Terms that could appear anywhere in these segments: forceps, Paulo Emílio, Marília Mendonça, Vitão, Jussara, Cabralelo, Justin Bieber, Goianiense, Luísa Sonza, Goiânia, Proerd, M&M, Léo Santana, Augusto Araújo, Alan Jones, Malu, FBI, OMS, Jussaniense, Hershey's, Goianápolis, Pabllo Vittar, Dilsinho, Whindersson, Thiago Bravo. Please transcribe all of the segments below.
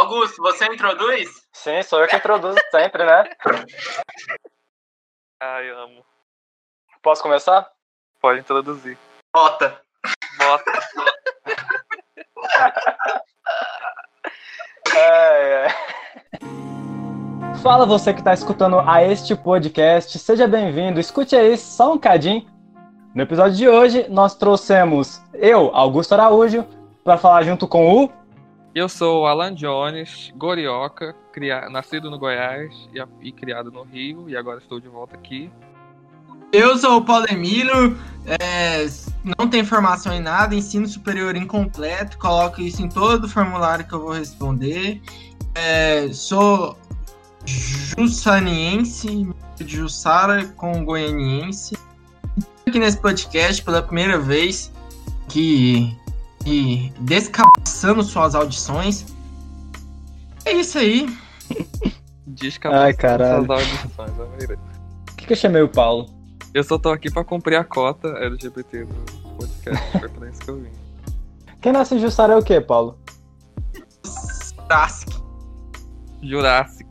Augusto, você introduz? Sim, sou eu que introduzo sempre, né? Ai, eu amo. Posso começar? Pode introduzir. Bota. Fala você que tá escutando a este podcast, seja bem-vindo, escute aí só um cadinho. No episódio de hoje, nós trouxemos eu, Augusto Araújo, para falar junto com o... Eu sou o Alan Jones, gorioca, nascido no Goiás e criado no Rio, e agora estou de volta aqui. Eu sou o Paulo Emílio, não tenho formação em nada, ensino superior incompleto, coloco isso em todo o formulário que eu vou responder. Sou Jussaniense, de Jussara com Goianiense. Aqui nesse podcast pela primeira vez que descabaçando suas audições. É isso aí. Descabaçando suas audições. Por que eu chamei o Paulo? Eu só tô aqui pra cumprir a cota LGBT do podcast. Foi pra isso que eu vim. Quem nasce em Jussara é o quê, Paulo? Jurassic.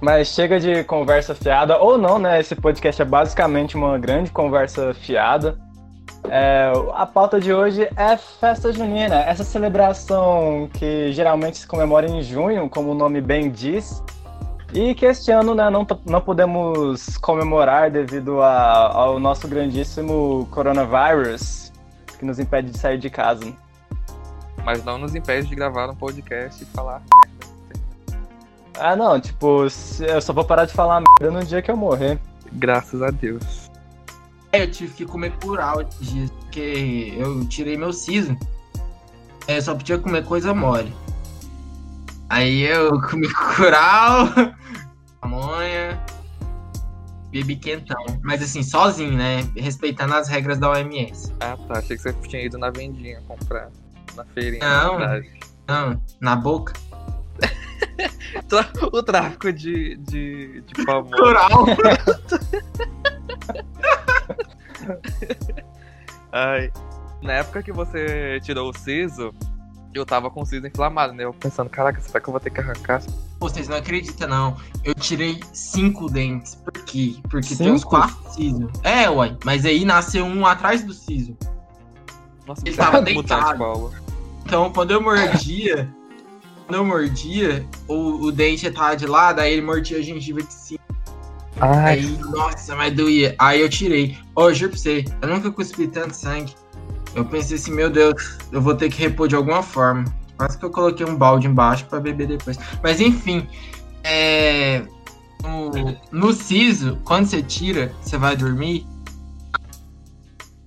Mas chega de conversa fiada, ou não, né? Esse podcast é basicamente uma grande conversa fiada. A pauta de hoje é festa junina, essa celebração que geralmente se comemora em junho, como o nome bem diz, e que este ano, né, não podemos comemorar devido ao nosso grandíssimo coronavírus, que nos impede de sair de casa. Mas não nos impede de gravar um podcast e falar... Ah, não, tipo, eu só vou parar de falar merda no dia que eu morrer. Graças a Deus. Eu tive que comer plural esses dias, porque eu tirei meu siso. Eu só podia comer coisa mole. Aí eu comi curau, pamonha, bebi quentão. Mas assim, sozinho, né? Respeitando as regras da OMS. Ah, tá. Achei que você tinha ido na vendinha comprar, na feirinha. Não, na boca. O tráfico de pamonha. Plural. Ai, na época que você tirou o siso, eu tava com o siso inflamado, né? Eu pensando, caraca, será que eu vou ter que arrancar? Vocês não acreditam, não. Eu tirei 5 dentes. Por quê? Porque tem uns 4 sisos. Uai. Mas aí nasceu um atrás do siso. Nossa, ele tava deitado. Então, quando eu mordia... Quando eu mordia, o dente tava de lado, aí ele mordia a gengiva de cima. Ai. Aí, nossa, mas doía. Aí eu tirei. Eu juro pra você, eu nunca cuspi tanto sangue. Eu pensei assim, meu Deus, eu vou ter que repor de alguma forma. Quase que eu coloquei um balde embaixo pra beber depois. Mas enfim, no siso, quando você tira, você vai dormir.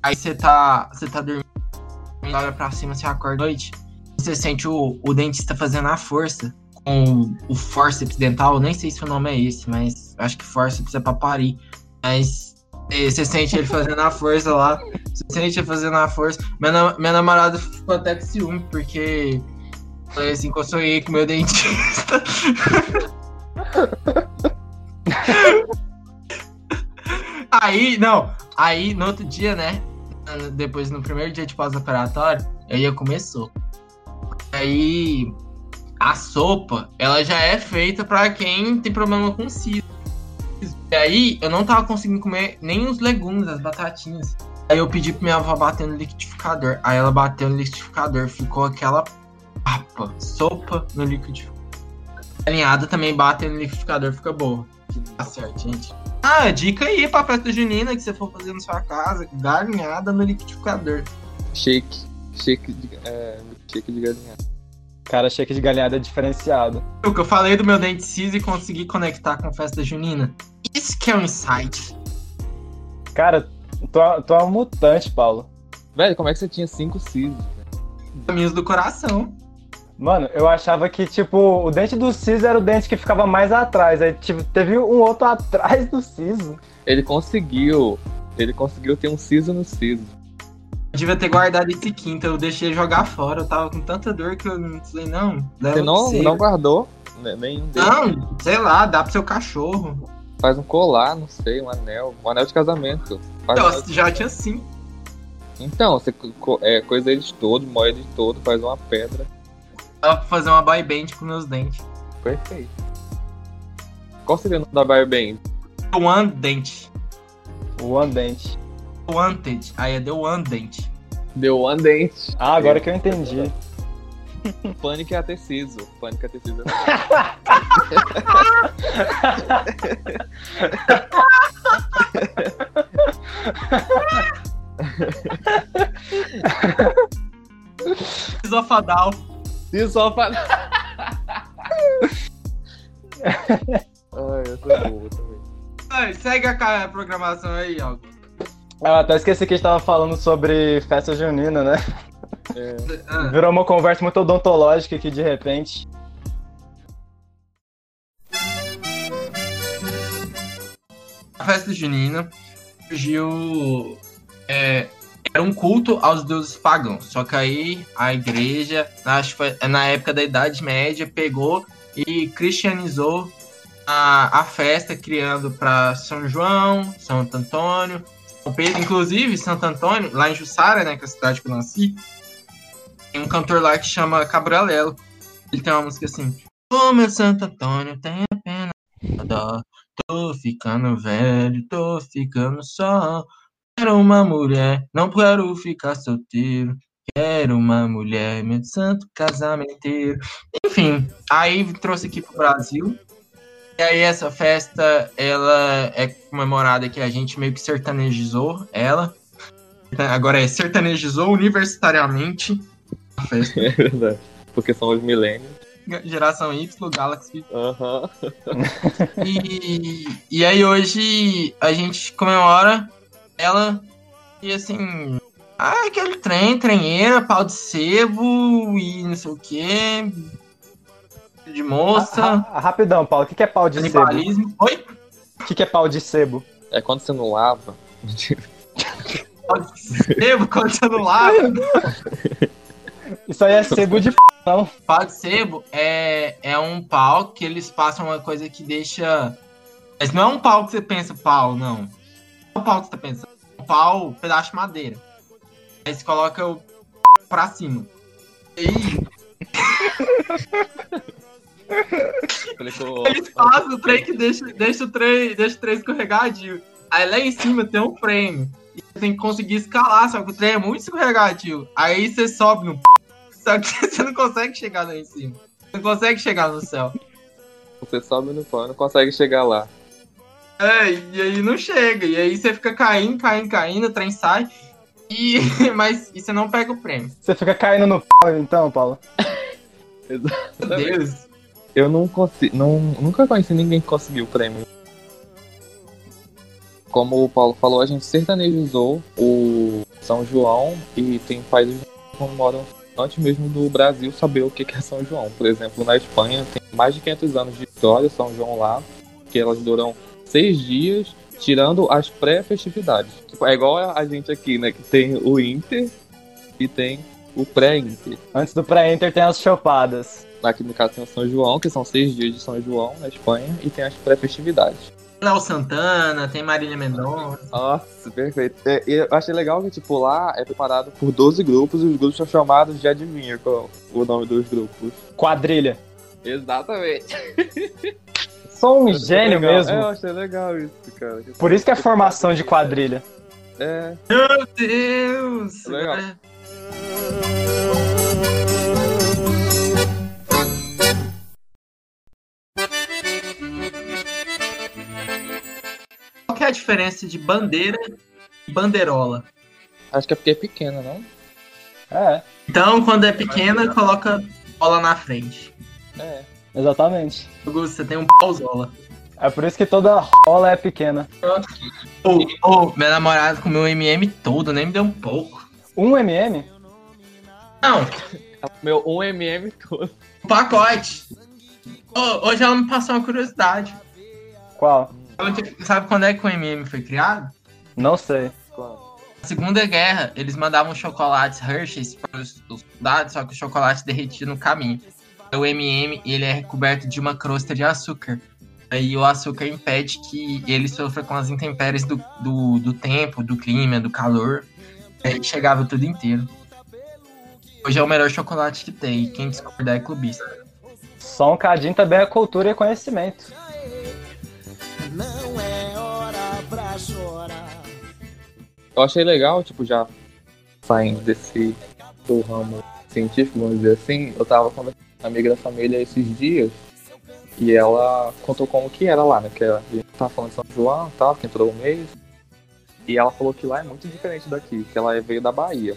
Aí você tá dormindo, olha pra cima, você acorda à noite. Você sente o dentista fazendo a força com o forceps dental. Eu nem sei se o nome é esse, mas acho que forceps é pra parir. Mas você sente ele fazendo a força lá. Minha namorada ficou até com ciúme, porque falei assim que eu sonhei com meu dentista. Aí no outro dia, né? Depois, no primeiro dia de pós-operatório, eu ia começou. Aí, a sopa, ela já é feita pra quem tem problema com siso. E aí, eu não tava conseguindo comer nem os legumes, as batatinhas. Aí eu pedi pra minha avó bater no liquidificador. Aí ela bateu no liquidificador, ficou aquela papa, sopa no liquidificador. Alinhada também bate no liquidificador, fica boa. Tá certo, gente. Dica aí pra festa junina que você for fazer na sua casa, galinhada no liquidificador. Shake de galinhada. Cara, shake de galinhada é diferenciado. Eu falei do meu dente siso e consegui conectar com festa junina. Isso que é um insight. Cara, tu é um mutante, Paulo. Velho, como é que você tinha 5 sisos? Caminhos do coração. Mano, eu achava que, tipo, o dente do siso era o dente que ficava mais atrás. Aí, tipo, teve um outro atrás do siso. Ele conseguiu ter um siso no siso. Eu devia ter guardado esse quinto, eu deixei jogar fora, eu tava com tanta dor que eu não falei, não. Você não guardou nenhum deles? Não, sei lá, dá pro seu cachorro. Faz um colar, não sei, um anel de casamento. Eu já tinha 5. Então, você coisa eles todos, moe eles todos, faz uma pedra. Dá pra fazer uma boyband com meus dentes. Perfeito. Qual seria o nome da boyband? One Dent. One Dent. Wanted. Aí é The One Dent. The One Dent. Ah, agora que eu entendi. Pânico é ateciso. Pânico é ateciso. Sisofadal. Sisofadal. Ai, eu tô boa também. Ai, segue a programação aí, ó. Ah, até esqueci que a gente tava falando sobre festa junina, né? É. Virou uma conversa muito odontológica aqui de repente. A festa junina surgiu... era um culto aos deuses pagãos. Só que aí a igreja, acho que foi na época da Idade Média, pegou e cristianizou a festa, criando para São João, Santo Antônio, São Pedro. Inclusive, Santo Antônio, lá em Jussara, né, que é a cidade que eu nasci, tem um cantor lá que chama Cabralelo. Ele tem uma música assim: Ô, meu Santo Antônio, tem a pena, dó. Tô ficando velho, tô ficando só. Quero uma mulher, não quero ficar solteiro. Quero uma mulher, meu santo casamenteiro. Enfim, aí trouxe aqui pro Brasil. E aí essa festa, ela é comemorada que a gente meio que sertanejizou ela. Agora é sertanejizou universitariamente a festa. É verdade, porque são os milênios. Geração Y, Galaxy. Aham. Uhum. E aí hoje a gente comemora ela, e assim, aquele trem, trenheira, pau de sebo e não sei o que, de moça. Rapidão, Paulo, o que é pau de sebo? Oi? O que é pau de sebo? É quando você não lava. Pau de sebo, quando você não lava. Isso aí é sebo de p***, não. Pau de sebo é um pau que eles passam uma coisa que deixa... Mas não é um pau que você pensa, pau, não. O pau que você tá pensando, um pau, um pedaço de madeira. Aí você coloca o pra cima. Eles fazem o trem que deixa o trem escorregadio. Aí lá em cima tem um prêmio. E você tem que conseguir escalar, só que o trem é muito escorregadio. Aí você sobe no p. Só que você não consegue chegar lá em cima. Você não consegue chegar no céu. Você sobe no pau, não consegue chegar lá. É, e aí não chega, e aí você fica caindo, o trem sai, mas você não pega o prêmio. Você fica caindo no p***, então, Paulo? Meu Deus. Eu não consigo, nunca conheci ninguém que conseguiu o prêmio. Como o Paulo falou, a gente sertanejizou o São João, e tem países que moram antes mesmo do Brasil saber o que é São João. Por exemplo, na Espanha tem mais de 500 anos de história, São João lá, que elas duram 6 dias, tirando as pré-festividades. É igual a gente aqui, né? Que tem o Inter e tem o pré-Inter. Antes do pré-Inter tem as chopadas. Aqui no caso tem o São João, que são 6 dias de São João na Espanha, e tem as pré-festividades. Tem Léo Santana, tem Marília Mendonça. Nossa, perfeito. Eu achei legal que, tipo, lá é preparado por 12 grupos, e os grupos são chamados de, adivinha qual o nome dos grupos? Quadrilha. Exatamente. Sou um gênio mesmo. Eu achei legal isso, cara. Por isso que é formação de quadrilha. É. Meu Deus! Legal. Qual que é a diferença de bandeira e bandeirola? Acho que é porque é pequena, não? É. Então, quando é pequena, coloca bola na frente. É. Exatamente. Augusto, você tem um pauzola. É por isso que toda rola é pequena. Meu namorado comeu um M&M todo, nem me deu um pouco. Um M&M? Não. Meu, um M&M todo. Um pacote. Hoje ela me passou uma curiosidade. Qual? Sabe quando é que o M&M foi criado? Não sei. Qual? Na Segunda Guerra, eles mandavam chocolates Hershey's para os soldados, só que o chocolate derretia no caminho. O M&M, ele é recoberto de uma crosta de açúcar. Aí o açúcar impede que ele sofra com as intempéries do tempo, do clima, do calor. Aí chegava tudo inteiro. Hoje é o melhor chocolate que tem. E quem discordar é clubista. Só um cadinho também é cultura e conhecimento. Não é hora pra chorar. Eu achei legal, tipo, já saindo desse do ramo científico, vamos dizer assim. Eu tava conversando com uma amiga da família esses dias. E ela contou como que era lá, né? Porque a gente tava falando de São João e tal, que entrou o mês. E ela falou que lá é muito diferente daqui, que ela veio da Bahia.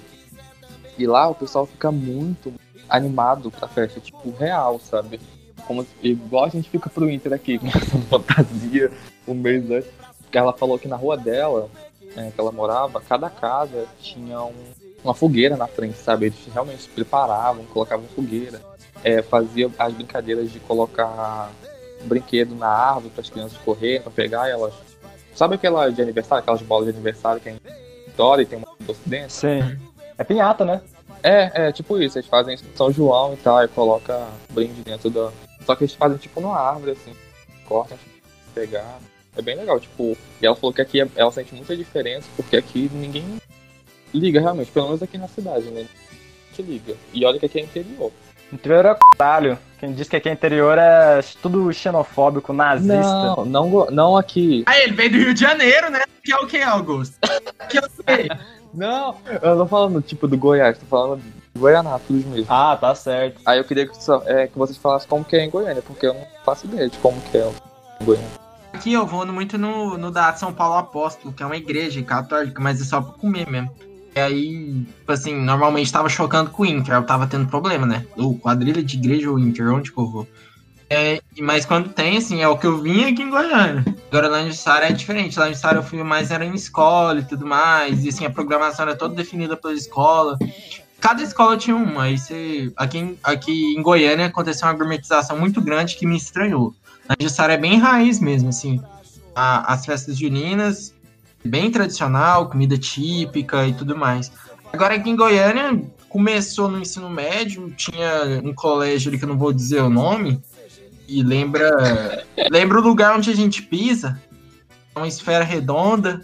E lá o pessoal fica muito animado pra festa, tipo, real, sabe? Como, igual a gente fica pro Inter aqui, com essa fantasia, um mês antes. Ela falou que na rua dela, que ela morava, cada casa tinha uma fogueira na frente, sabe? Eles realmente se preparavam, colocavam fogueira. Fazia as brincadeiras de colocar brinquedo na árvore para as crianças correr, para pegar elas. Sabe aquela de aniversário, aquelas bolas de aniversário que a gente adora e tem uma doce dentro? Sim. É pinhata, né? É tipo isso. Eles fazem São João e tal, e colocam brinde dentro da... Só que eles fazem tipo numa árvore, assim. Cortam, pegar. É bem legal, tipo... E ela falou que aqui ela sente muita diferença, porque aqui ninguém liga realmente. Pelo menos aqui na cidade, né? Te liga. E olha que aqui é interior. Interior é caralho. Quem diz que aqui é interior é tudo xenofóbico, nazista. Não aqui. Ah, ele veio do Rio de Janeiro, né? Que é o que, Augusto? Que eu sei. Não, eu não tô falando tipo do Goiás, tô falando do Goianápolis mesmo. Ah, tá certo. Aí eu queria que vocês falassem como que é em Goiânia, porque eu não faço ideia de como que é em Goiânia. Aqui eu vou muito no da São Paulo Apóstolo, que é uma igreja católica, mas é só pra comer mesmo. E aí, assim, normalmente tava chocando com o Inter, eu tava tendo problema, né? Ou quadrilha de igreja ou Inter, onde que eu vou? Mas quando tem, assim, é o que eu vim aqui em Goiânia. Agora lá em Jussara é diferente, lá em Jussara eu fui mais era em escola e tudo mais, e assim, a programação era toda definida pela escola. Cada escola tinha uma, aí aqui em Goiânia aconteceu uma gourmetização muito grande que me estranhou. Lá em Jussara é bem raiz mesmo, assim, as festas juninas... bem tradicional, comida típica e tudo mais. Agora aqui em Goiânia, começou no ensino médio, tinha um colégio ali que eu não vou dizer o nome, e lembra o lugar onde a gente pisa, uma esfera redonda,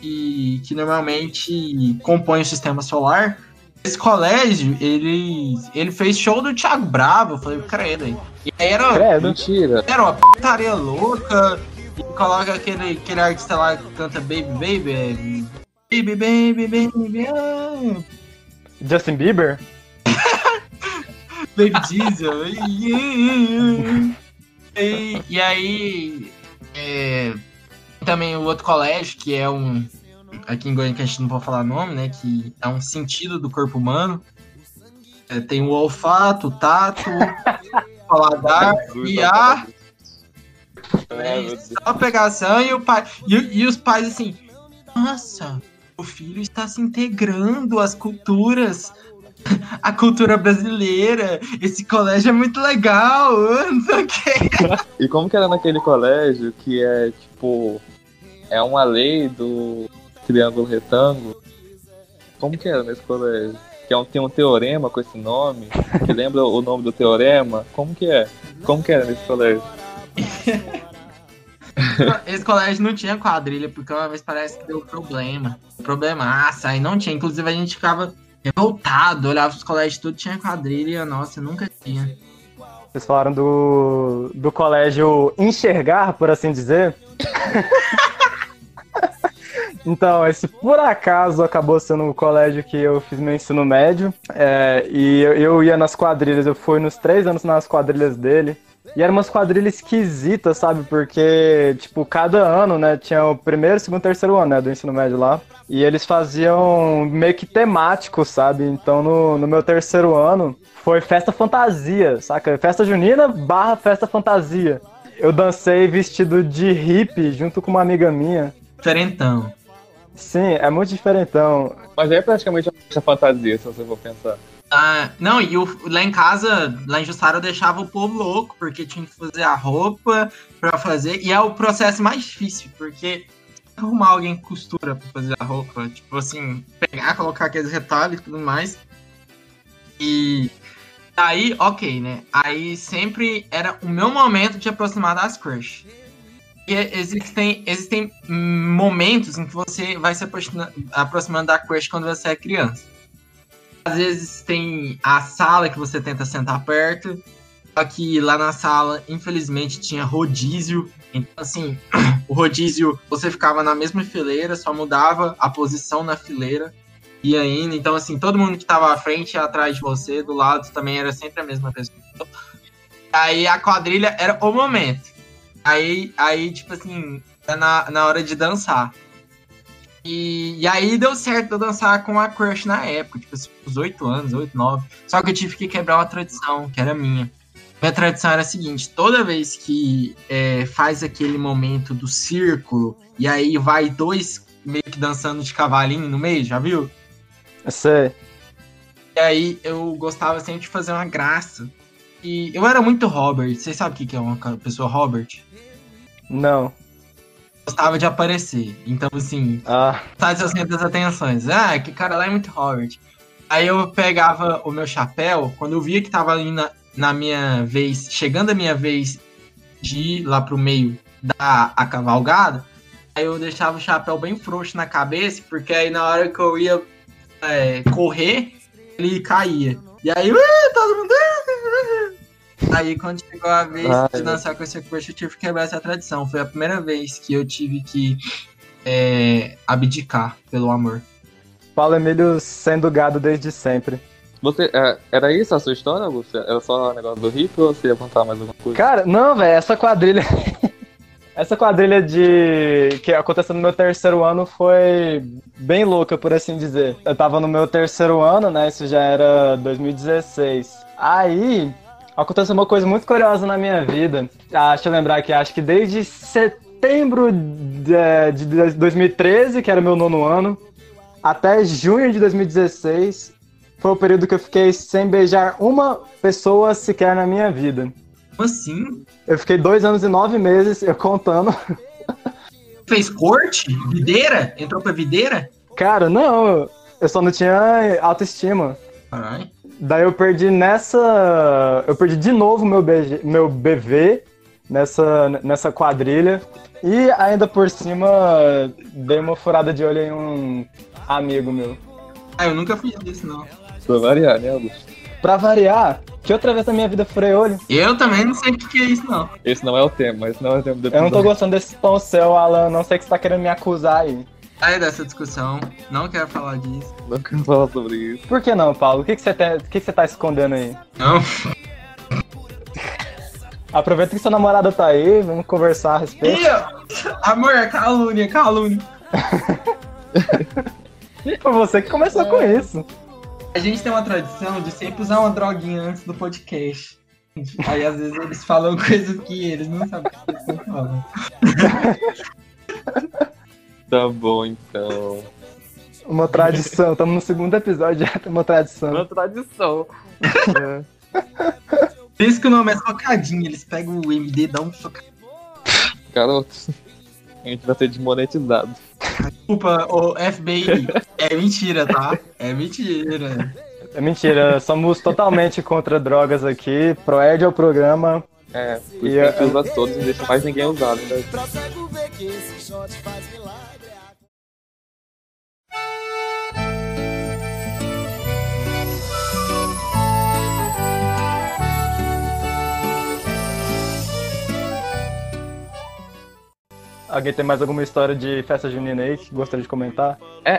e que normalmente compõe o sistema solar. Esse colégio, ele fez show do Thiago Bravo, eu falei, credo aí. E aí era uma putaria louca. E coloca aquele artista lá que canta Baby Baby. Baby Baby Baby. Justin Bieber? Baby Diesel. E aí. Também o outro colégio, que é um. Aqui em Goiânia que a gente não pode falar nome, né? Que é um sentido do corpo humano. Tem o olfato, o tato, o paladar e a. Só pegação e o pai. E os pais assim, nossa, o filho está se integrando às culturas, a cultura brasileira, esse colégio é muito legal, não sei o quê. E como que era naquele colégio que é tipo. É uma lei do triângulo retângulo? Como que era nesse colégio? Que tem um teorema com esse nome, que lembra o nome do teorema? Como que é? Como que era nesse colégio? Esse colégio não tinha quadrilha, porque uma vez parece que deu problemaça, aí não tinha, inclusive a gente ficava revoltado, olhava os colégios tudo, tinha quadrilha, nossa, nunca tinha. Vocês falaram do colégio enxergar, por assim dizer. Então, esse por acaso acabou sendo o colégio que eu fiz meu ensino médio, e eu ia nas quadrilhas, eu fui nos 3 anos nas quadrilhas dele. E eram umas quadrilhas esquisitas, sabe? Porque, tipo, cada ano, né? Tinha o primeiro, segundo, terceiro ano, né? Do ensino médio lá. E eles faziam meio que temático, sabe? Então, no meu terceiro ano, foi festa fantasia, saca? Festa junina / festa fantasia. Eu dancei vestido de hippie junto com uma amiga minha. Diferentão. Sim, é muito diferentão. Mas é praticamente uma festa fantasia, se você for pensar. Ah, não, e lá em casa, lá em Jussara, eu deixava o povo louco, porque tinha que fazer a roupa pra fazer, e é o processo mais difícil, porque arrumar alguém que costura pra fazer a roupa, tipo assim, pegar, colocar aqueles retalhos e tudo mais, e aí, ok, né, aí sempre era o meu momento de aproximar das crush, existem momentos em que você vai se aproximando da crush quando você é criança. Às vezes tem a sala que você tenta sentar perto, só que lá na sala, infelizmente, tinha rodízio. Então, assim, o rodízio, você ficava na mesma fileira, só mudava a posição na fileira. E ainda, então, assim, todo mundo que tava à frente e atrás de você, do lado, também era sempre a mesma pessoa. Aí a quadrilha era o momento. Aí tipo assim, na hora de dançar. E aí deu certo eu dançar com a crush na época, tipo assim, uns 8 anos, 8, 9. Só que eu tive que quebrar uma tradição, que era minha. Minha tradição era a seguinte: toda vez que faz aquele momento do círculo, e aí vai dois meio que dançando de cavalinho no meio, já viu? Eu sei. E aí eu gostava sempre de fazer uma graça. E eu era muito Robert. Vocês sabem o que é uma pessoa Robert? Não. Gostava de aparecer. Então, assim, sabe, eu sempre as atenções. Ah, que cara lá é muito Robert. Aí eu pegava o meu chapéu, quando eu via que tava ali na minha vez, chegando a minha vez de ir lá pro meio da a cavalgada, aí eu deixava o chapéu bem frouxo na cabeça, porque aí na hora que eu ia correr, ele caía. E aí, todo mundo... Aí, quando chegou a vez de dançar com esse curso, eu tive que quebrar essa tradição. Foi a primeira vez que eu tive que abdicar pelo amor. Paulo Emílio sendo gado desde sempre. Você, era isso a sua história, Augusto? Era só o negócio do rico ou você ia contar mais alguma coisa? Cara, não, velho, essa quadrilha de que aconteceu no meu terceiro ano foi bem louca, por assim dizer. Eu tava no meu terceiro ano, né? Isso já era 2016. Aí aconteceu uma coisa muito curiosa na minha vida. Deixa eu lembrar aqui, acho que desde setembro de 2013, que era meu nono ano, até junho de 2016, foi o período que eu fiquei sem beijar uma pessoa sequer na minha vida. Assim? Eu fiquei 2 anos e 9 meses, eu contando. Fez corte? Videira? Entrou pra videira? Cara, não. Eu só não tinha autoestima. Caralho. Daí eu perdi Eu perdi de novo meu BV nessa quadrilha. E ainda por cima, dei uma furada de olho em um amigo meu. Ah, eu nunca fiz isso, não. Pra variar, né, Augusto? Pra variar, que outra vez na minha vida furei olho. Eu também não sei o que é isso, não. Esse não é o tema. Eu não tô gostando desse tom seu, Alan. Não sei o que você tá querendo me acusar aí. Sai dessa discussão. Não quero falar disso. Não quero falar sobre isso. Por que não, Paulo? O que você tá escondendo aí? Não. Aproveita que sua namorada tá aí. Vamos conversar a respeito. Amor, é calúnia. Foi você que começou com isso. A gente tem uma tradição de sempre usar uma droguinha antes do podcast. Aí às vezes eles falam coisas que eles não sabem o que eles estão falando. Tá bom, então. Uma tradição. Estamos no segundo episódio já, tem uma tradição. Por isso que o nome é socadinho. Eles pegam o MD e dão um socadinho. Garotos, a gente vai ser desmonetizado. Desculpa, o FBI. É mentira, tá? É mentira. Somos totalmente contra drogas aqui. Proerd é o programa. É, por isso que usa todos e não deixa mais ninguém usar, né? Alguém tem mais alguma história de festa junina aí que gostaria de comentar?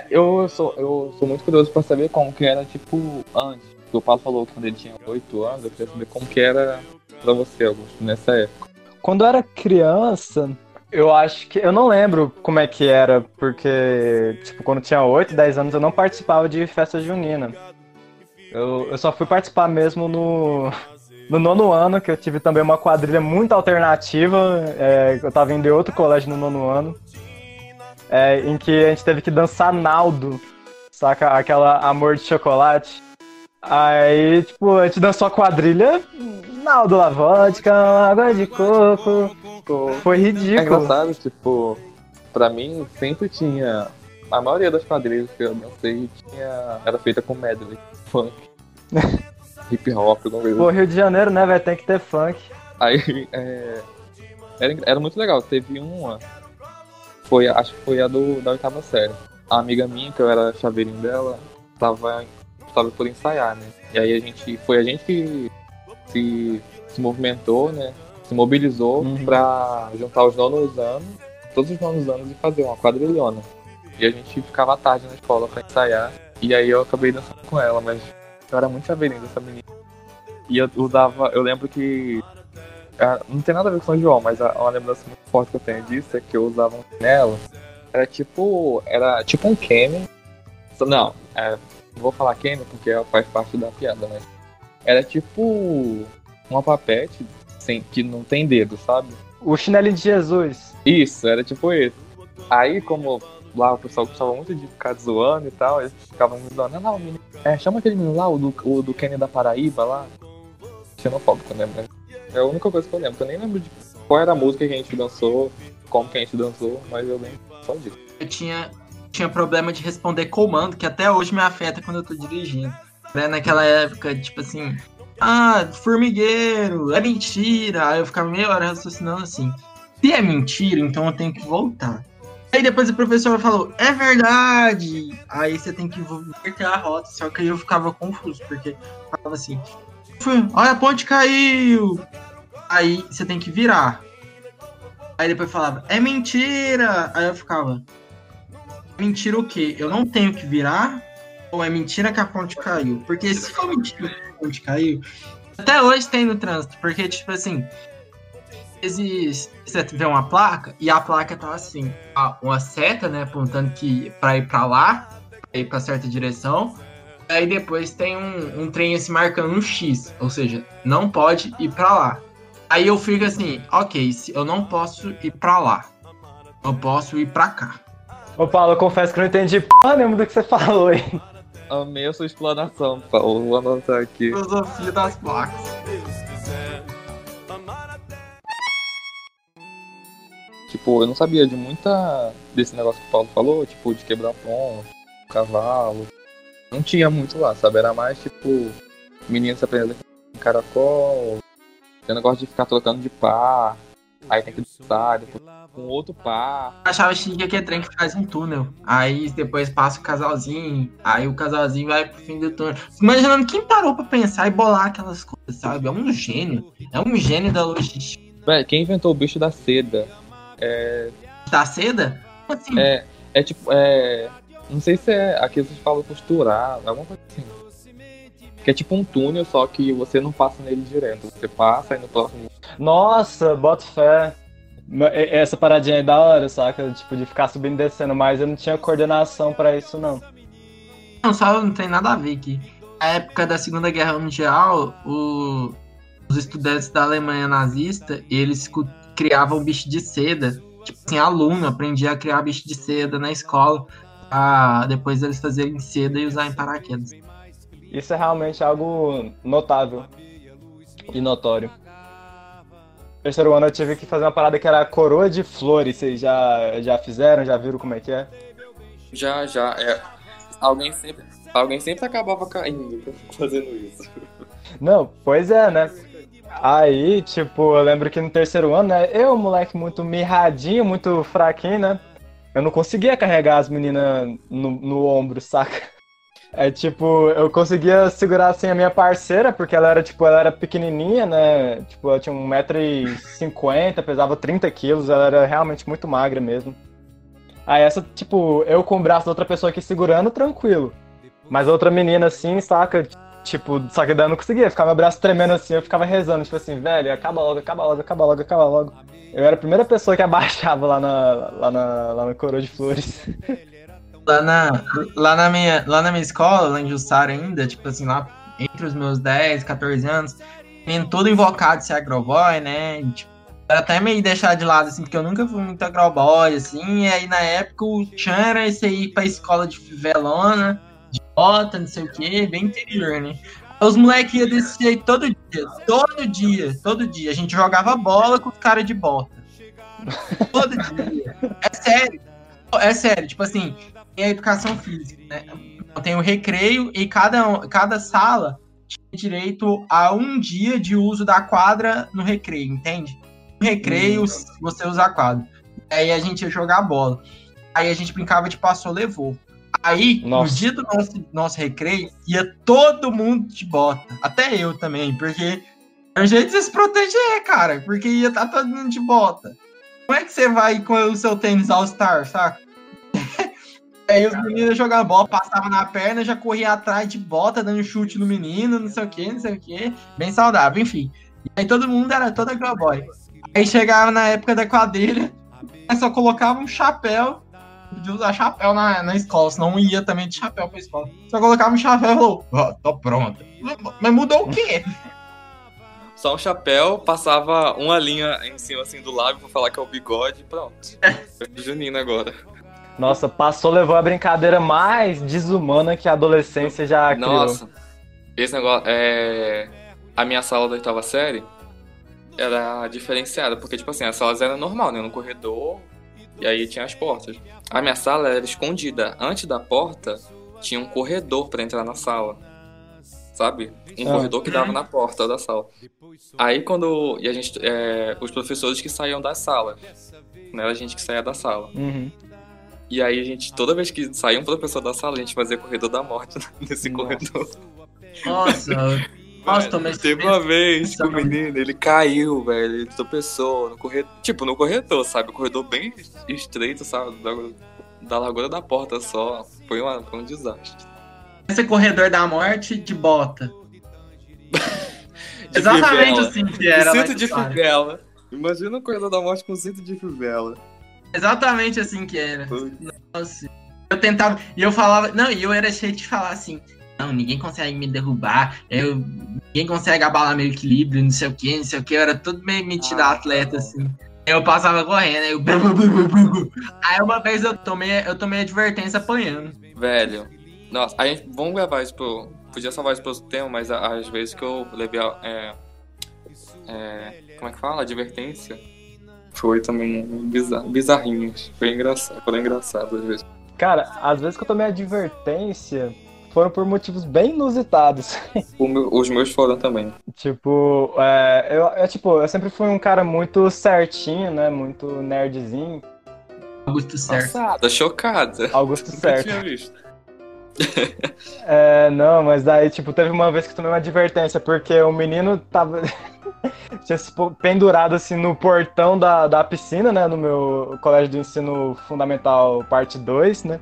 Eu sou muito curioso pra saber como que era, tipo, antes. O Paulo falou que quando ele tinha 8 anos, eu queria saber como que era pra você, Augusto, nessa época. Quando eu era criança, eu acho que... Eu não lembro como é que era, porque, tipo, quando eu tinha 8, 10 anos, eu não participava de festa junina. Eu só fui participar mesmo no nono ano, que eu tive também uma quadrilha muito alternativa, eu tava indo em outro colégio no nono ano, em que a gente teve que dançar Naldo, saca? Aquela Amor de Chocolate. Aí, tipo, a gente dançou a quadrilha, Naldo lá, vodka, água de coco, foi ridículo. É engraçado, tipo, pra mim sempre tinha, a maioria das quadrilhas que eu dancei era feita com medley, funk. Hip hop, alguma coisa. Pô, Rio de Janeiro, né, velho? Tem que ter funk. Aí, Era muito legal. Teve uma, acho que foi a da oitava série. A amiga minha, que eu era chaveirinho dela, tava por ensaiar, né? E aí a gente que se movimentou, né? Se mobilizou pra juntar os nonos anos, todos os nonos anos, e fazer uma quadrilhona. E a gente ficava à tarde na escola pra ensaiar. E aí eu acabei dançando com ela, mas eu era muito chaveirinho dessa menina. E eu lembro que... não tem nada a ver com São João, mas uma lembrança muito forte que eu tenho disso é que eu usava um chinelo. Era tipo um keme. Não, não vou falar keme porque faz parte da piada, mas... Era tipo uma papete que não tem dedo, sabe? O chinelinho de Jesus. Isso, era tipo isso. Aí, como lá o pessoal gostava muito de ficar zoando e tal, eles ficavam me zoando. Não, o menino... chama aquele menino lá, o do Kenny da Paraíba lá. Xenofóbico, né? É a única coisa que eu lembro, que eu nem lembro de qual era a música que a gente dançou, como que a gente dançou, mas eu lembro só disso. Eu tinha problema de responder comando, que até hoje me afeta quando eu tô dirigindo. Naquela época, tipo assim, formigueiro, é mentira. Aí eu ficava meia hora raciocinando assim, se é mentira, então eu tenho que voltar. Aí depois o professor falou, é verdade. Aí você tem que inverter a rota, só que aí eu ficava confuso, porque eu falava assim... Olha, a ponte caiu. Aí você tem que virar. Aí depois falava, é mentira. Aí eu ficava, mentira o quê? Eu não tenho que virar? Ou é mentira que a ponte caiu? Porque se for mentira que a ponte caiu, até hoje tem no trânsito. Porque tipo assim, existe, você vê uma placa e a placa tá assim, uma seta, né, apontando que pra ir pra lá, pra ir pra certa direção. Aí depois tem um trem assim marcando um X, ou seja, não pode ir pra lá. Aí eu fico assim, ok, eu não posso ir pra lá, eu posso ir pra cá. Ô Paulo, eu confesso que não entendi porra nenhuma do que você falou, hein? Amei a sua explanação, Paulo, vou anotar aqui. Filosofia das placas. Tipo, eu não sabia de muita desse negócio que o Paulo falou, tipo, de quebrar ponto, cavalo... Não tinha muito lá, sabe? Era mais, tipo, meninas aprendendo em caracol, tem negócio de ficar trocando de par, aí tem que dançar, depois com outro par. Eu achava chique que é trem que faz um túnel, aí depois passa o casalzinho, aí o casalzinho vai pro fim do túnel. Imaginando quem parou pra pensar e bolar aquelas coisas, sabe? É um gênio da logística. Véi, quem inventou o bicho da seda? Da seda? Como assim? É tipo... Não sei se é aqui vocês falam costurar, alguma coisa assim. Que é tipo um túnel, só que você não passa nele direto. Você passa e no próximo... Nossa, bota fé. Essa paradinha aí é da hora, saca? Tipo, de ficar subindo e descendo, mas eu não tinha coordenação pra isso, não. Não, só não tem nada a ver aqui. Na época da Segunda Guerra Mundial, os estudantes da Alemanha nazista, eles criavam bicho de seda. Tipo assim, aluno aprendia a criar bicho de seda na escola. Depois eles fazerem seda e usar em paraquedas. Isso é realmente algo notável e notório. No terceiro ano eu tive que fazer uma parada que era a coroa de flores. Vocês já fizeram? Já viram como é que é? Já. Alguém sempre acabava caindo fazendo isso. Não, pois é, né? Aí, tipo, eu lembro que no terceiro ano, né? Eu, moleque muito mirradinho, muito fraquinho, né? Eu não conseguia carregar as meninas no ombro, saca? É tipo, eu conseguia segurar assim a minha parceira, porque ela era pequenininha, né? Tipo, ela tinha 1,50m, pesava 30 quilos, ela era realmente muito magra mesmo. Aí essa, tipo, eu com o braço da outra pessoa aqui segurando, tranquilo. Mas a outra menina assim, saca? Tipo, só que daí eu não conseguia, ficava meu braço tremendo assim, eu ficava rezando, tipo assim, velho, acaba logo. Eu era a primeira pessoa que abaixava lá na coroa de flores. Lá na minha escola, lá em Jussara ainda, tipo assim, lá entre os meus 10, 14 anos, todo invocado de ser agroboy, né? Tipo, era até meio deixado de lado, assim, porque eu nunca fui muito agroboy, assim, e aí na época o tchan era esse aí pra escola de velona, de bota, não sei o que, bem interior, né? Os moleques iam desse jeito todo dia. A gente jogava bola com os caras de bota. Todo dia. É sério. Tipo assim, tem a educação física, né? Tem o recreio e cada sala tinha direito a um dia de uso da quadra no recreio, entende? recreio, você usar quadro. Aí a gente ia jogar bola. Aí a gente brincava de passou, levou. Aí, nossa, no dia do nosso recreio, ia todo mundo de bota. Até eu também, porque é um jeito de se proteger, cara. Porque ia estar todo mundo de bota. Como é que você vai com o seu tênis All-Star, saca? Aí os meninos jogavam bola, passavam na perna, já corria atrás de bota, dando chute no menino, não sei o quê. Bem saudável, enfim. E aí todo mundo era toda cowboy. Aí chegava na época da quadrilha, só colocava um chapéu. Podia usar chapéu na escola, senão ia também de chapéu pra escola. Só colocava um chapéu e falou, ó, tô pronta. Mas mudou o quê? Só o chapéu, passava uma linha em cima assim do lábio pra falar que é o bigode, pronto. Junino agora. Nossa, passou, levou a brincadeira mais desumana que a adolescência já criou. Nossa, esse negócio, a minha sala da 8ª série era diferenciada, porque tipo assim, as salas eram normal, né, no corredor, e aí tinha as portas. A minha sala era escondida, antes da porta tinha um corredor pra entrar na sala, sabe? Um corredor que dava na porta da sala. Aí quando, e a gente, os professores que saíam da sala, não era a gente que saía da sala. Uhum. E aí, a gente, toda vez que saía um professor da sala, a gente fazia corredor da morte nesse corredor. Nossa, mas teve uma vez que o menino, ele caiu, velho, ele tropeçou no corredor, tipo, no corredor, sabe? O corredor bem estreito, sabe? Da largura da porta só. Foi um desastre. Esse corredor da morte de bota. De exatamente fivela. Assim que era. Cinto de fivela. Imagina o corredor da morte com cinto de fivela. Exatamente assim que era. Nossa. Eu tentava, e eu falava, não, e eu era cheio de falar assim, não, ninguém consegue me derrubar, ninguém consegue abalar meu equilíbrio, não sei o que, eu era todo meio metido atleta, assim. Eu passava correndo, aí uma vez eu tomei advertência apanhando. Velho, nossa, a gente, vamos gravar isso pro, podia salvar isso pro outro tema, mas às vezes que eu levei a, como é que fala? Advertência? Foi também bizarrinho. Foi engraçado às vezes. Cara, às vezes que eu tomei advertência foram por motivos bem inusitados. Os meus foram também. Tipo, eu sempre fui um cara muito certinho, né? Muito nerdzinho. Augusto certo. Tô chocada. Augusto certo. Nunca tinha visto. Não, mas daí, tipo, teve uma vez que eu tomei uma advertência, porque o menino tava... tinha se pendurado, assim, no portão da piscina, né, no meu colégio do ensino fundamental parte 2, né,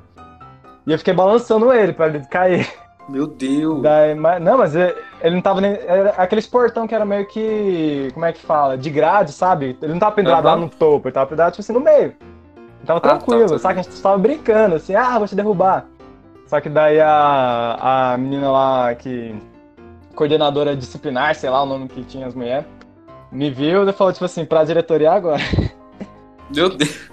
e eu fiquei balançando ele pra ele cair. Meu Deus! Daí, mas ele não tava nem... Era aqueles portão que era meio que, como é que fala, de grade, sabe? Ele não tava pendurado lá no topo, ele tava pendurado, tipo assim, no meio. Ele tava tranquilo, sabe? A gente tava brincando, assim, vou te derrubar. Só que daí a menina lá que... coordenadora disciplinar, sei lá o nome que tinha as mulheres, me viu e falou, tipo assim, pra diretoria agora. Meu Deus!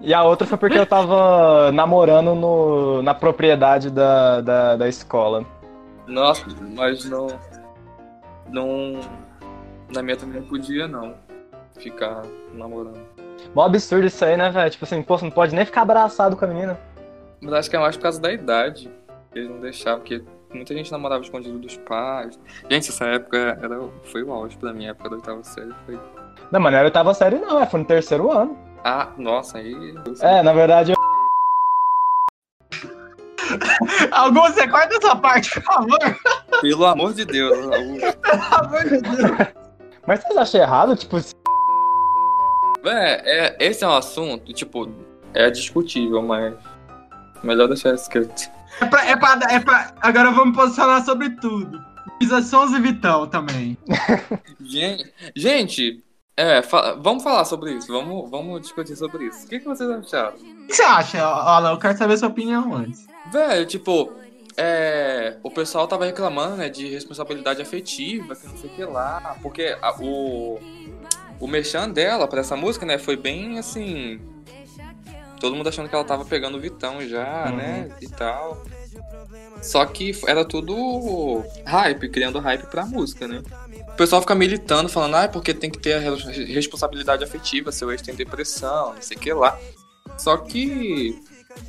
E a outra foi porque eu tava namorando na propriedade da escola. Nossa, mas não... Na minha também não podia, não, ficar namorando. Mó absurdo isso aí, né, velho? Tipo assim, pô, você não pode nem ficar abraçado com a menina. Mas acho que é mais por causa da idade. Eles não deixavam, porque... muita gente namorava escondido dos pais. Gente, essa época foi o auge pra mim. A época da 8ª série foi... Não, mas não era 8ª série não, foi no 3º ano. Ah, nossa, aí... na verdade eu... Augusto, você corta essa parte, por favor. Pelo amor de Deus, Augusto. Pelo amor de Deus. Mas vocês acham errado, tipo... Esse é um assunto, tipo, é discutível, mas... melhor deixar esse quieto. Agora vamos posicionar sobre tudo. Luísa Sonza e Vitão também. Gente, vamos falar sobre isso. Vamos discutir sobre isso. O que vocês acharam? O que você acha, Alan? Eu quero saber a sua opinião antes. Velho, tipo, o pessoal tava reclamando, né, de responsabilidade afetiva, que não sei o que lá. Porque o merchan dela pra essa música, né, foi bem assim... todo mundo achando que ela tava pegando o Vitão já, né, e tal. Só que era tudo hype, criando hype pra música, né? O pessoal fica militando, falando, porque tem que ter a responsabilidade afetiva, seu ex tem depressão, não sei o que lá. Só que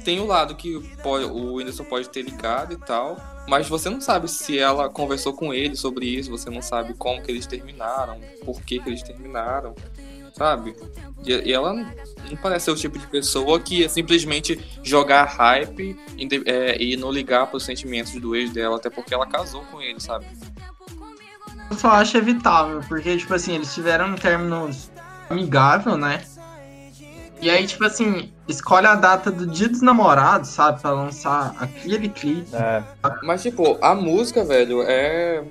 tem o lado que o Whindersson pode ter ligado e tal, mas você não sabe se ela conversou com ele sobre isso, você não sabe como que eles terminaram, por que eles terminaram. sabe? E ela não parece ser o tipo de pessoa que é simplesmente jogar hype e não ligar para os sentimentos do ex dela, até porque ela casou com ele, sabe? Eu só acho evitável, porque, tipo assim, eles tiveram um término amigável, né? E aí, tipo assim, escolhe a data do dia dos namorados, sabe? Pra lançar aquele clipe. É. Mas, tipo, a música, velho, é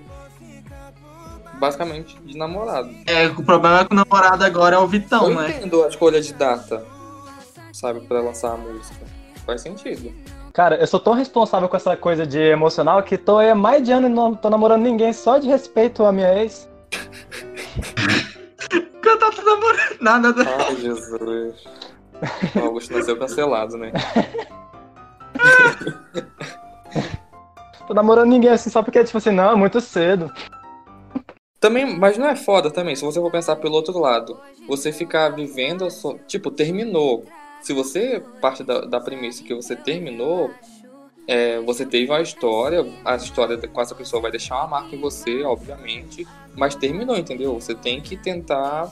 basicamente de namorado. É, o problema é que o namorado agora é o Vitão, né? Eu entendo a escolha de data, sabe? Pra lançar a música. Faz sentido. Cara, eu sou tão responsável com essa coisa de emocional que tô aí há mais de ano e não tô namorando ninguém só de respeito à minha ex. Tá namorando nada. Ai, Jesus. O Augusto nasceu cancelado, né? Tô namorando ninguém assim só porque, tipo assim, não, é muito cedo. Também, mas não é foda também, se você for pensar pelo outro lado. Você ficar vivendo, tipo, terminou. Se você parte da premissa que você terminou, você teve uma história, a história com essa pessoa vai deixar uma marca em você, obviamente, mas terminou, entendeu? Você tem que tentar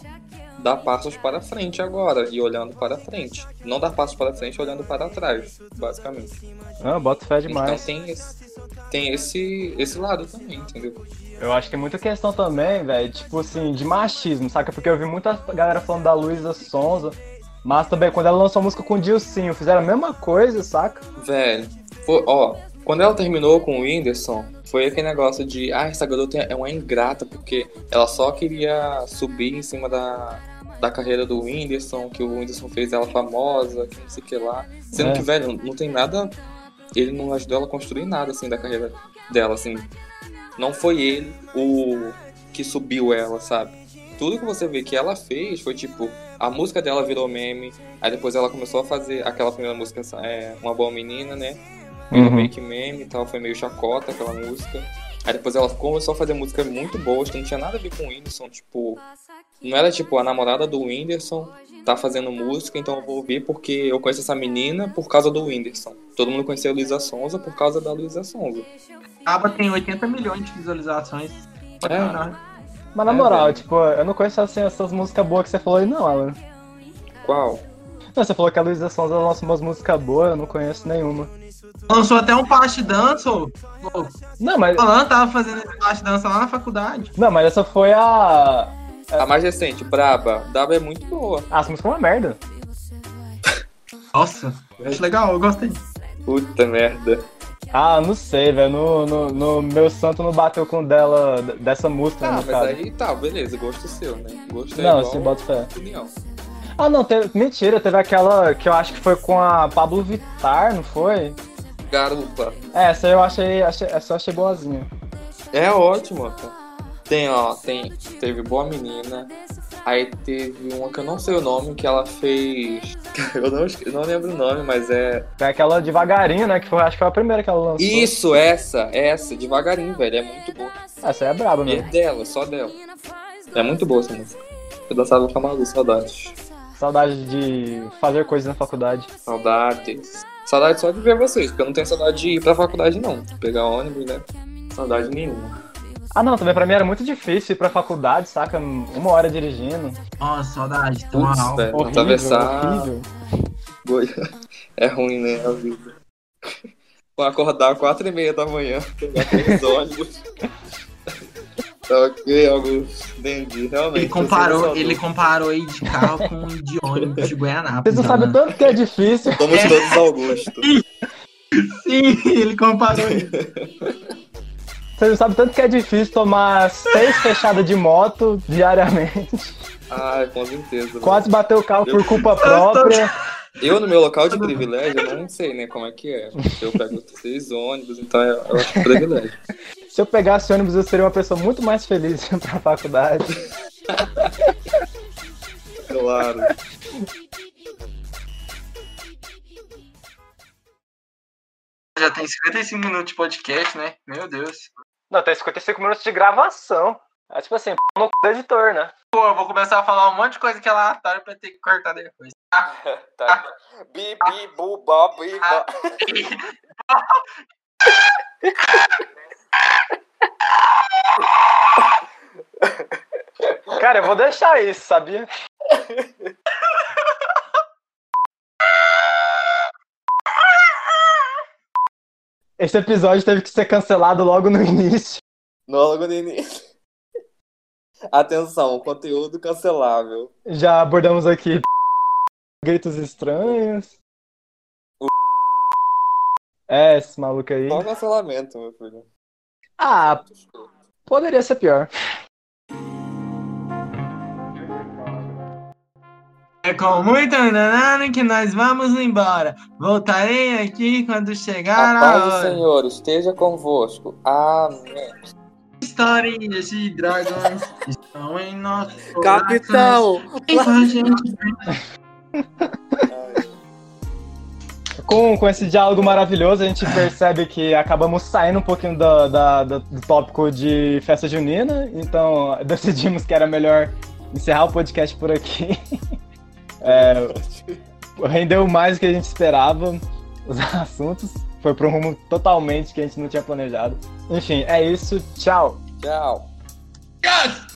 dar passos para frente agora e olhando para frente. Não dar passos para frente olhando para trás, basicamente. Ah, bota fé demais. Então tem esse lado também, entendeu? Eu acho que é muita questão também, velho, tipo assim, de machismo, saca? Porque eu vi muita galera falando da Luísa Sonza, mas também quando ela lançou a música com o Dilsinho, fizeram a mesma coisa, saca? Velho, quando ela terminou com o Whindersson, foi aquele negócio de essa garota é uma ingrata, porque ela só queria subir em cima da carreira do Whindersson, que o Whindersson fez ela famosa, que não sei o que lá. Sendo que, velho, não tem nada. Ele não ajudou ela a construir nada, assim, da carreira dela, assim. Não foi ele o que subiu ela, sabe? Tudo que você vê que ela fez foi, tipo, a música dela virou meme, aí depois ela começou a fazer aquela primeira música, Uma Boa Menina, né? Uhum. Meio que meme e tal, foi meio chacota aquela música. Aí depois ela começou a fazer músicas muito boas, que não tinha nada a ver com o Whindersson, tipo... Não era, tipo, a namorada do Whindersson tá fazendo música, então eu vou ouvir porque eu conheço essa menina por causa do Whindersson. Todo mundo conhecia a Luísa Sonza por causa da Luísa Sonza. Aba tem 80 milhões de visualizações. Mas na moral, velho. Tipo, eu não conheço assim, essas músicas boas que você falou aí não, Alan. Qual? Não, você falou que a Luísa Sonza lança umas músicas boas, eu não conheço nenhuma. Lançou até um Past Dance, ô. Não, mas... Alan tava fazendo esse Past Dance lá na faculdade. Não, mas essa foi a... A mais recente, Braba. Braba é muito boa. Ah, essa música é uma merda. Nossa, acho legal, eu gostei. Puta merda. Ah, não sei, velho, no meu santo não bateu com dela, dessa música, no caso. Ah, mas aí tá, beleza, gosto seu, né? Gosto é igual, sim, bota fé. Opinião. Ah, não, mentira, teve aquela que eu acho que foi com a Pabllo Vittar, não foi? Garupa. Essa eu achei essa eu achei boazinha. É ótima, pô. Teve Boa Menina, aí teve uma que eu não sei o nome, que ela fez... Eu não lembro o nome, mas é... É aquela Devagarinho, né, que foi, acho que foi a primeira que ela lançou. Isso, essa, Devagarinho, velho, é muito boa. Essa é braba mesmo. É dela, só dela. É muito boa essa música. Eu dançava com a Malu, saudades. Saudades de fazer coisas na faculdade. Saudades. Saudades só de ver vocês, porque eu não tenho saudade de ir pra faculdade, não. Pegar ônibus, né, saudade nenhuma. Ah não, também pra mim era muito difícil ir pra faculdade, saca? 1 hora dirigindo. Nossa, saudade, tão mal. Atravessar... Horrível. É ruim, né, a vida. Vou acordar às 4h30 da manhã, pegar aqueles olhos. Tá ok, Augusto. Entendi, realmente. Ele comparou ir de carro com de ônibus de Goianápolis. Vocês não sabem o tanto que é difícil. Somos todos Augusto. Sim, ele comparou isso. Você não sabe tanto que é difícil tomar 6 fechadas de moto diariamente. Ah, com certeza. Quase bateu o carro por culpa própria. Eu, no meu local de privilégio, eu não sei, né, como é que é. Eu pego 6 ônibus, então eu acho privilégio. Se eu pegasse ônibus, eu seria uma pessoa muito mais feliz indo pra faculdade. Claro. Já tem 55 minutos de podcast, né? Meu Deus. Não, tem 55 minutos de gravação. É tipo assim, no c*** do editor, né? Pô, eu vou começar a falar um monte de coisa que ela atalha pra ter que cortar depois. Tá. Bi, bi, bu, ba, bi, ba. Cara, eu vou deixar isso, sabia? Esse episódio teve que ser cancelado logo no início. Logo no início. Atenção, conteúdo cancelável. Já abordamos aqui gritos estranhos. É, esse maluco aí. Só cancelamento, meu filho. Ah, poderia ser pior. É com muito nanana que nós vamos embora. Voltarei aqui quando chegar a hora. A paz do Senhor esteja convosco. Amém. Histórias de dragões estão em nosso capitão. Com esse diálogo maravilhoso, a gente percebe que acabamos saindo um pouquinho do tópico de festa junina. Então, decidimos que era melhor encerrar o podcast por aqui. É, rendeu mais do que a gente esperava os assuntos. Foi para um rumo totalmente que a gente não tinha planejado. Enfim, é isso. Tchau. Tchau. Yes!